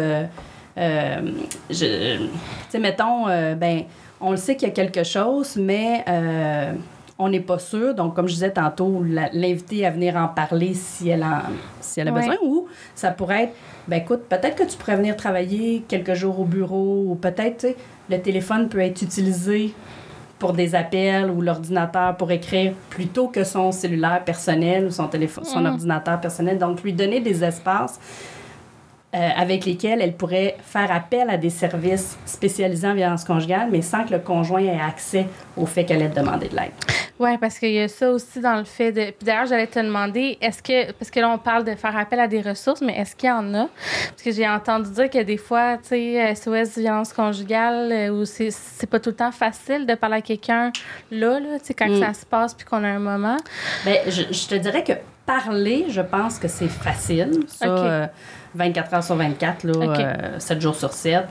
tu sais, mettons, ben on le sait qu'il y a quelque chose, mais on n'est pas sûr. Donc, comme je disais tantôt, l'inviter à venir en parler si elle a besoin. Ou ça pourrait être, ben écoute, peut-être que tu pourrais venir travailler quelques jours au bureau, ou peut-être, tu sais, le téléphone peut être utilisé pour des appels ou l'ordinateur pour écrire plutôt que son cellulaire personnel ou son téléphone, son ordinateur personnel. Donc, lui donner des espaces avec lesquels elle pourrait faire appel à des services spécialisés en violence conjugale, mais sans que le conjoint ait accès au fait qu'elle ait demandé de l'aide. Oui, parce qu'il y a ça aussi dans le fait de... Puis d'ailleurs, j'allais te demander, est-ce que... Parce que là, on parle de faire appel à des ressources, mais est-ce qu'il y en a? Parce que j'ai entendu dire que des fois, tu sais, SOS violence conjugale, où c'est pas tout le temps facile de parler à quelqu'un là tu sais, quand ça se passe puis qu'on a un moment. Bien, je te dirais que parler, je pense que c'est facile. Ça, 24 heures sur 24, là, 7 jours sur 7.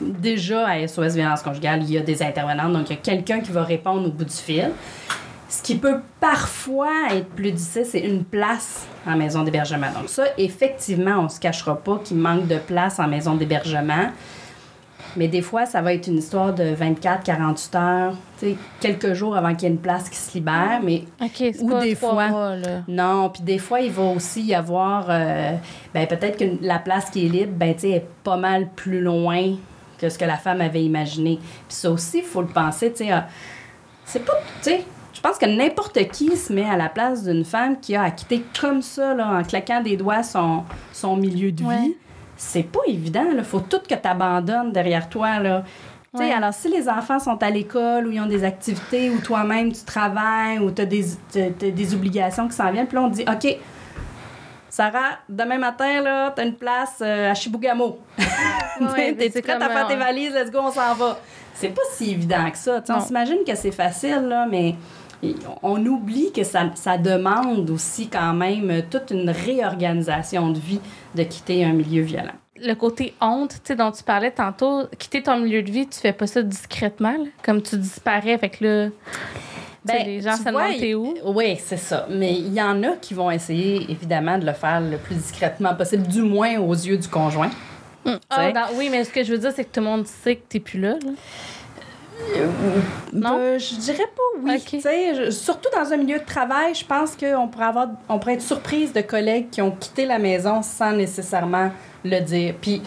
Déjà, à SOS violence conjugale, il y a des intervenantes, donc il y a quelqu'un qui va répondre au bout du fil. Ce qui peut parfois être plus difficile, c'est une place en maison d'hébergement. Donc ça, effectivement, on ne se cachera pas qu'il manque de place en maison d'hébergement. Mais des fois, ça va être une histoire de 24, 48 heures, quelques jours avant qu'il y ait une place qui se libère. Mais c'est ou pas des fois, mois, là. Non, puis des fois, il va aussi y avoir... peut-être que la place qui est libre, est pas mal plus loin que ce que la femme avait imaginé. Puis ça aussi, il faut le penser, tu sais, c'est pas... Je pense que n'importe qui se met à la place d'une femme qui a à quitter comme ça, là, en claquant des doigts son milieu de vie. C'est pas évident. Il faut tout que tu abandonnes derrière toi. Là. Alors, si les enfants sont à l'école ou ils ont des activités ou toi-même, tu travailles ou tu as des obligations qui s'en viennent, puis là, on dit « OK, Sarah, demain matin, là, t'as une place à Chibougamau. Ouais, t'es-tu prête à faire tes valises? Let's go, on s'en va. C'est pas si évident que ça. On s'imagine que c'est facile, là, mais on oublie que ça demande aussi quand même toute une réorganisation de vie de quitter un milieu violent. Le côté honte, tu sais, dont tu parlais tantôt, quitter ton milieu de vie, tu fais pas ça discrètement, là, comme tu disparais, fait que là... Ben, les gens, ça demande t'es où? Oui, c'est ça. Mais il y en a qui vont essayer, évidemment, de le faire le plus discrètement possible, du moins aux yeux du conjoint. Mmh. Oui, mais ce que je veux dire, c'est que tout le monde sait que t'es plus là, là. Non? Je dirais pas oui. Okay. Surtout dans un milieu de travail, je pense qu'on pourrait être surprise de collègues qui ont quitté la maison sans nécessairement le dire. Puis,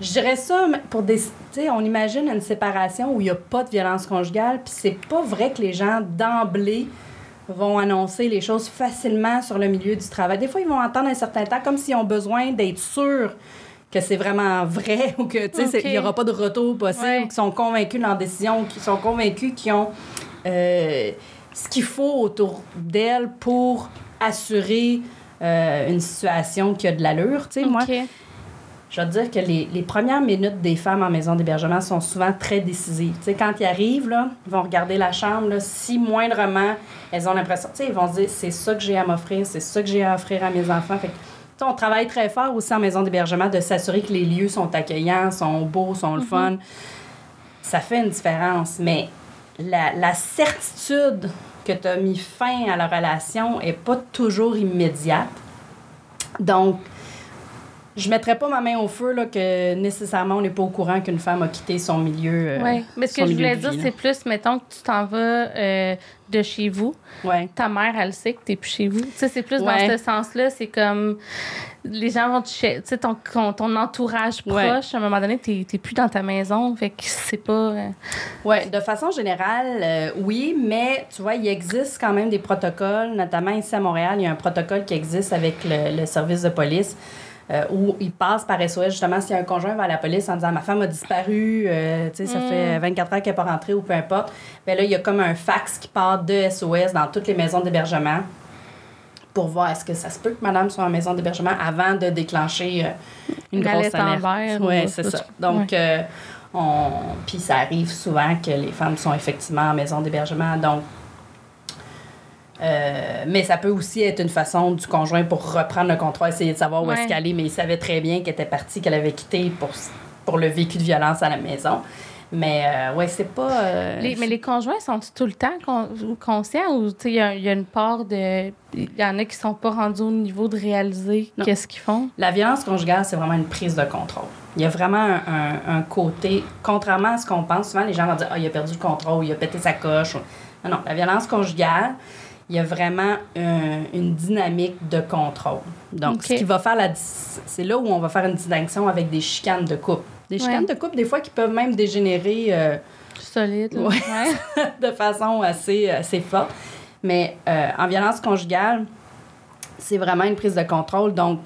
je dirais ça pour des... Tu sais, on imagine une séparation où il n'y a pas de violence conjugale, puis c'est pas vrai que les gens, d'emblée, vont annoncer les choses facilement sur le milieu du travail. Des fois, ils vont attendre un certain temps, comme s'ils ont besoin d'être sûrs que c'est vraiment vrai ou que, tu sais, il n'y aura pas de retour possible, ou qu'ils sont convaincus de leur décision, ou qu'ils sont convaincus qu'ils ont ce qu'il faut autour d'elles pour assurer une situation qui a de l'allure, tu sais, moi... Je vais te dire que les premières minutes des femmes en maison d'hébergement sont souvent très décisives. Tu sais, quand ils arrivent, là, ils vont regarder la chambre, là, si moindrement, elles ont l'impression... Tu sais, ils vont se dire, c'est ça que j'ai à m'offrir, c'est ça que j'ai à offrir à mes enfants. Fait que, tu sais, on travaille très fort aussi en maison d'hébergement de s'assurer que les lieux sont accueillants, sont beaux, sont le fun. Ça fait une différence, mais la certitude que tu as mis fin à la relation n'est pas toujours immédiate. Donc, je ne mettrais pas ma main au feu là, que nécessairement, on n'est pas au courant qu'une femme a quitté son milieu Oui, mais ce que je voulais dire, c'est plus, mettons, que tu t'en vas de chez vous. Ouais. Ta mère, elle sait que tu n'es plus chez vous. Tu sais, c'est plus dans ce sens-là, c'est comme... Les gens vont te chercher... Tu sais, ton entourage proche, à un moment donné, tu n'es plus dans ta maison. Fait que c'est pas... Oui, de façon générale, oui, mais tu vois, il existe quand même des protocoles, notamment ici à Montréal, il y a un protocole qui existe avec le service de police. Où ils passent par SOS, justement, si un conjoint va à la police en disant « Ma femme a disparu, ça fait 24 heures qu'elle n'est pas rentrée » ou peu importe. Bien là, il y a comme un fax qui part de SOS dans toutes les maisons d'hébergement pour voir est-ce que ça se peut que madame soit en maison d'hébergement avant de déclencher une grosse alerte. Oui, c'est ça. Donc, puis ça arrive souvent que les femmes sont effectivement en maison d'hébergement, donc... mais ça peut aussi être une façon du conjoint pour reprendre le contrôle, essayer de savoir où est-ce qu'elle est, mais il savait très bien qu'elle était partie, qu'elle avait quitté pour le vécu de violence à la maison. Mais c'est pas... mais les conjoints sont tout le temps conscients ou il y a une part de... Il y en a qui sont pas rendus au niveau de réaliser qu'est-ce qu'ils font. La violence conjugale, c'est vraiment une prise de contrôle. Il y a vraiment un côté... Contrairement à ce qu'on pense, souvent les gens vont dire « Ah, il a perdu le contrôle, il a pété sa coche. » Non, la violence conjugale... Il y a vraiment une dynamique de contrôle. Donc, ce qui va faire c'est là où on va faire une distinction avec des chicanes de couple. Des chicanes de couple, des fois, qui peuvent même dégénérer... solide. De façon assez forte. Mais en violence conjugale, c'est vraiment une prise de contrôle. Donc,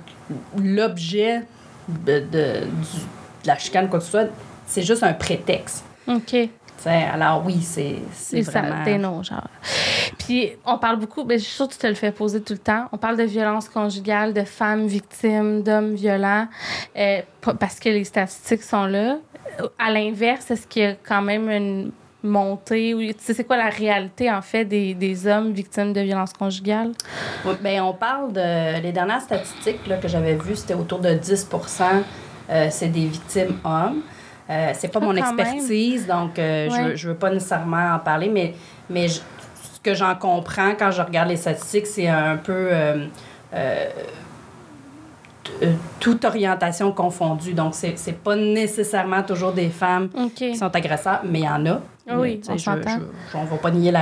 l'objet de la chicane, quoi que ce soit, c'est juste un prétexte. OK. Alors oui, c'est vraiment... C'est non, genre. Puis on parle beaucoup, mais je suis sûre que tu te le fais poser tout le temps, on parle de violence conjugale, de femmes victimes, d'hommes violents, parce que les statistiques sont là. À l'inverse, est-ce qu'il y a quand même une montée? Tu sais, c'est quoi la réalité, en fait, des hommes victimes de violence conjugale? Oui, bien, on parle de... Les dernières statistiques là, que j'avais vues, c'était autour de 10%, c'est des victimes hommes. C'est pas mon expertise, donc je veux pas nécessairement en parler, mais ce que j'en comprends quand je regarde les statistiques, c'est un peu toute orientation confondue. Donc, c'est pas nécessairement toujours des femmes qui sont agresseurs, mais il y en a. Oui, mais, on va pas nier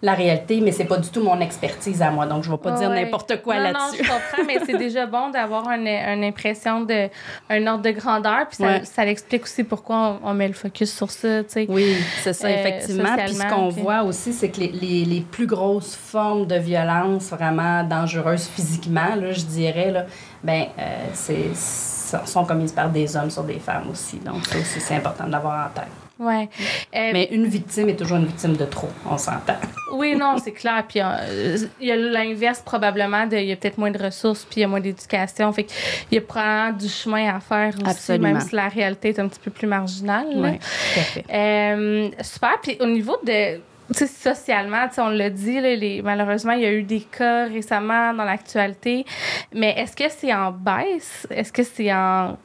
la réalité, mais c'est pas du tout mon expertise à moi, donc je vais pas dire n'importe quoi là-dessus. Non, je comprends, mais c'est déjà bon d'avoir une impression d'un ordre de grandeur, puis ça l'explique aussi pourquoi on met le focus sur ça, tu sais. Oui, c'est ça, effectivement. Puis ce qu'on voit aussi, c'est que les plus grosses formes de violence vraiment dangereuses physiquement, là, je dirais, là, sont commises par des hommes sur des femmes aussi. Donc ça aussi, c'est important d'avoir en tête. Ouais. Mais une victime est toujours une victime de trop, on s'entend. Oui, non, c'est clair. Puis il y a l'inverse probablement, il y a peut-être moins de ressources, puis il y a moins d'éducation. Fait qu'il y a probablement du chemin à faire aussi, absolument, même si la réalité est un petit peu plus marginale. Oui, tout à fait. Super. Puis au niveau de... Tu sais, socialement, tu sais, on l'a dit, là, malheureusement, il y a eu des cas récemment dans l'actualité, mais est-ce que c'est en baisse? Est-ce que c'est en...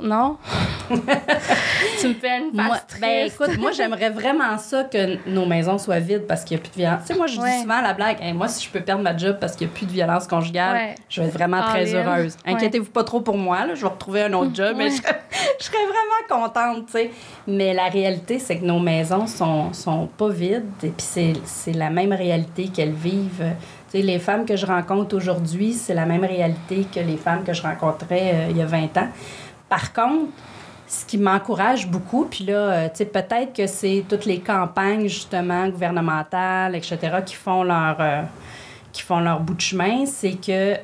Non? Tu me fais une face triste. Ben, écoute, moi, j'aimerais vraiment ça que nos maisons soient vides parce qu'il n'y a plus de violence. Tu sais, moi, je dis souvent à la blague, hey, moi, si je peux perdre ma job parce qu'il n'y a plus de violence conjugale, je vais être vraiment très heureuse. Inquiétez-vous pas trop pour moi, là, je vais retrouver un autre job, mais je serais vraiment contente, tu sais. Mais la réalité, c'est que nos maisons sont pas vides et puis c'est la même réalité qu'elles vivent. Tu sais, les femmes que je rencontre aujourd'hui, c'est la même réalité que les femmes que je rencontrais il y a 20 ans. Par contre, ce qui m'encourage beaucoup, puis là, tu sais, peut-être que c'est toutes les campagnes, justement, gouvernementales, etc., qui font leur bout de chemin, c'est que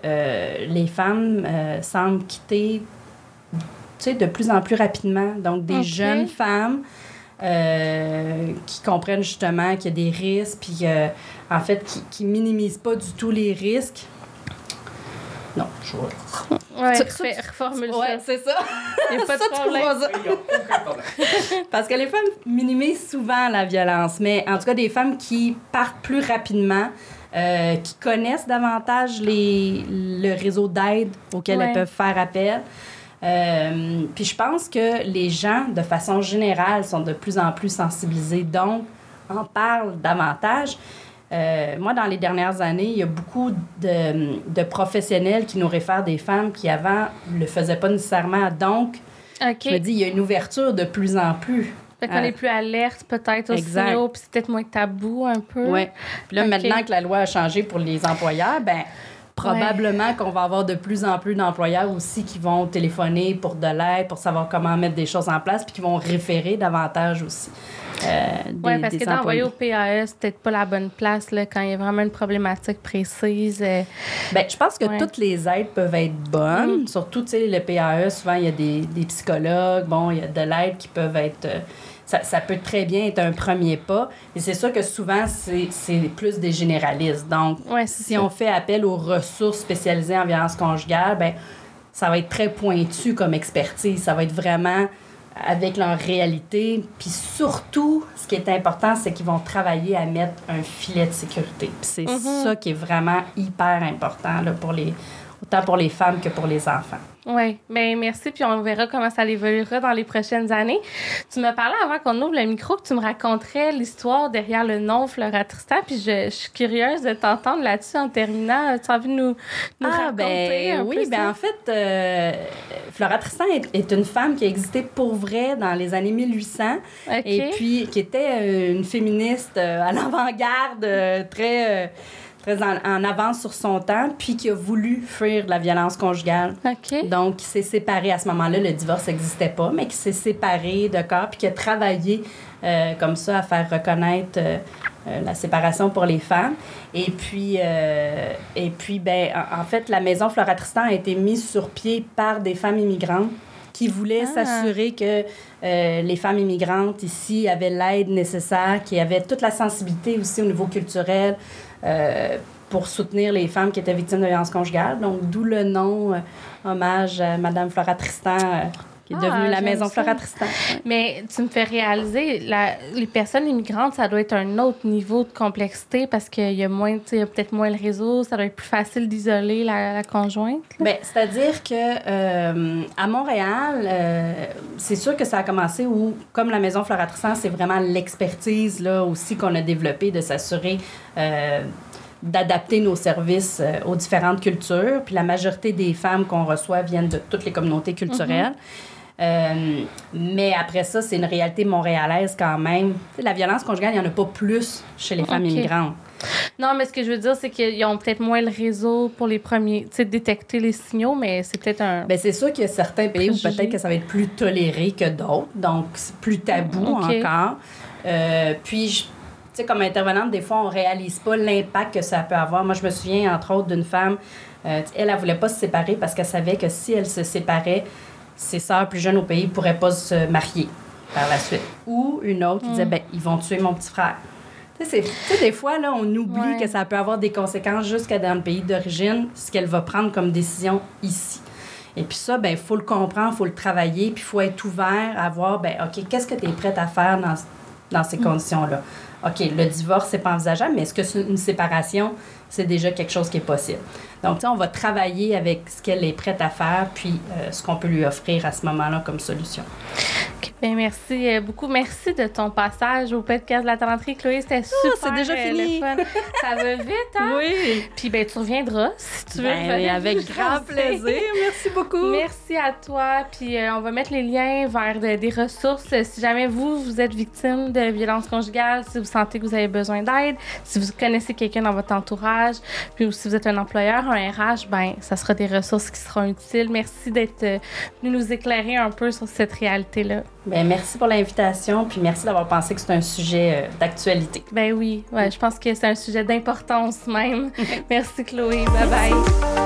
les femmes semblent quitter, tu sais, de plus en plus rapidement. Donc, des jeunes femmes qui comprennent, justement, qu'il y a des risques, puis, en fait, qui minimisent pas du tout les risques. Non, je vois... reformule ça. Ouais, c'est ça. Il y a pas de problème. Parce que les femmes minimisent souvent la violence, mais en tout cas, des femmes qui partent plus rapidement, qui connaissent davantage le réseau d'aide auquel elles peuvent faire appel. Puis je pense que les gens, de façon générale, sont de plus en plus sensibilisés, donc en parlent davantage. Moi, dans les dernières années, il y a beaucoup de professionnels qui nous réfèrent des femmes qui, avant, ne le faisaient pas nécessairement. Donc, je me dis, il y a une ouverture de plus en plus. Fait qu'on est plus alerte, peut-être, aussi, puis c'est peut-être moins tabou un peu. Oui. Puis là, maintenant que la loi a changé pour les employeurs, ben probablement qu'on va avoir de plus en plus d'employeurs aussi qui vont téléphoner pour de l'aide, pour savoir comment mettre des choses en place, puis qui vont référer davantage aussi. Oui, parce que d'envoyer au PAE, c'est peut-être pas la bonne place là, quand il y a vraiment une problématique précise. Bien, je pense que toutes les aides peuvent être bonnes. Surtout, tu sais, le PAE, souvent, il y a des psychologues, bon, il y a de l'aide qui peuvent être... Ça peut très bien être un premier pas. Et c'est sûr que souvent, c'est plus des généralistes. Donc, si on fait appel aux ressources spécialisées en violence conjugale, bien, ça va être très pointu comme expertise. Ça va être vraiment... avec leur réalité. Puis surtout, ce qui est important, c'est qu'ils vont travailler à mettre un filet de sécurité. Puis c'est ça qui est vraiment hyper important, là, autant pour les femmes que pour les enfants. Oui, bien merci. Puis on verra comment ça évoluera dans les prochaines années. Tu me parlais avant qu'on ouvre le micro que tu me raconterais l'histoire derrière le nom Flora Tristan. Puis je suis curieuse de t'entendre là-dessus en terminant. Tu as envie de nous raconter un peu ça? Oui, bien en fait, Flora Tristan est une femme qui a existé pour vrai dans les années 1800. Okay. Et puis qui était une féministe à l'avant-garde, très... en avance sur son temps, puis qui a voulu fuir de la violence conjugale. Okay. Donc, qui s'est séparée. À ce moment-là, le divorce n'existait pas, mais qui s'est séparée de corps, puis qui a travaillé comme ça à faire reconnaître la séparation pour les femmes. Et puis ben, en fait, la Maison Flora Tristan a été mise sur pied par des femmes immigrantes qui voulaient s'assurer que les femmes immigrantes ici avaient l'aide nécessaire, qui avaient toute la sensibilité aussi au niveau culturel, pour soutenir les femmes qui étaient victimes de violences conjugales. Donc, d'où le nom, hommage à Madame Flora Tristan, qui est devenue la Maison Flora Tristan. Mais tu me fais réaliser, les personnes immigrantes, ça doit être un autre niveau de complexité parce qu'il y a moins, il y a peut-être moins le réseau, ça doit être plus facile d'isoler la conjointe. Bien, c'est-à-dire que à Montréal, c'est sûr que ça a commencé où, comme la Maison Flora Tristan, c'est vraiment l'expertise là aussi qu'on a développée de s'assurer... d'adapter nos services aux différentes cultures. Puis la majorité des femmes qu'on reçoit viennent de toutes les communautés culturelles. Mais après ça, c'est une réalité montréalaise quand même. T'sais, la violence conjugale, il n'y en a pas plus chez les femmes immigrantes. Non, mais ce que je veux dire, c'est qu'ils ont peut-être moins le réseau pour les premiers, tu sais, détecter les signaux, mais c'est peut-être un... Bien, c'est sûr qu'il y a certains pays où peut-être que ça va être plus toléré que d'autres, donc c'est plus tabou encore. Puis... comme intervenante, des fois, on ne réalise pas l'impact que ça peut avoir. Moi, je me souviens, entre autres, d'une femme, elle ne voulait pas se séparer parce qu'elle savait que si elle se séparait, ses sœurs plus jeunes au pays ne pourraient pas se marier. par la suite. Ou une autre qui disait, ben, ils vont tuer mon petit frère. Tu sais, des fois, là, on oublie que ça peut avoir des conséquences jusqu'à dans le pays d'origine, ce qu'elle va prendre comme décision ici. Et puis ça, ben, il faut le comprendre, il faut le travailler, puis il faut être ouvert à voir, ben, OK, qu'est-ce que tu es prête à faire dans ces conditions-là? OK, le divorce, c'est pas envisageable, mais est-ce que c'est une séparation, c'est déjà quelque chose qui est possible? Donc, tu sais, on va travailler avec ce qu'elle est prête à faire, puis ce qu'on peut lui offrir à ce moment-là comme solution. Okay, bien, merci beaucoup. Merci de ton passage au podcast de la Talenterie, Chloé. C'était super. C'est déjà fini. Ça va vite, hein? Oui. Puis, bien, tu reviendras si tu veux. Ben, avec grand plaisir. Merci beaucoup. Merci à toi. Puis, on va mettre les liens vers des ressources. Si jamais vous êtes victime de violence conjugale, si vous sentez que vous avez besoin d'aide, si vous connaissez quelqu'un dans votre entourage, puis ou si vous êtes un employeur, un RH, ben, ça sera des ressources qui seront utiles. Merci d'être venu nous éclairer un peu sur cette réalité-là. Bien, merci pour l'invitation, puis merci d'avoir pensé que c'est un sujet d'actualité. Ben oui, je pense que c'est un sujet d'importance même. Merci Chloé, bye-bye.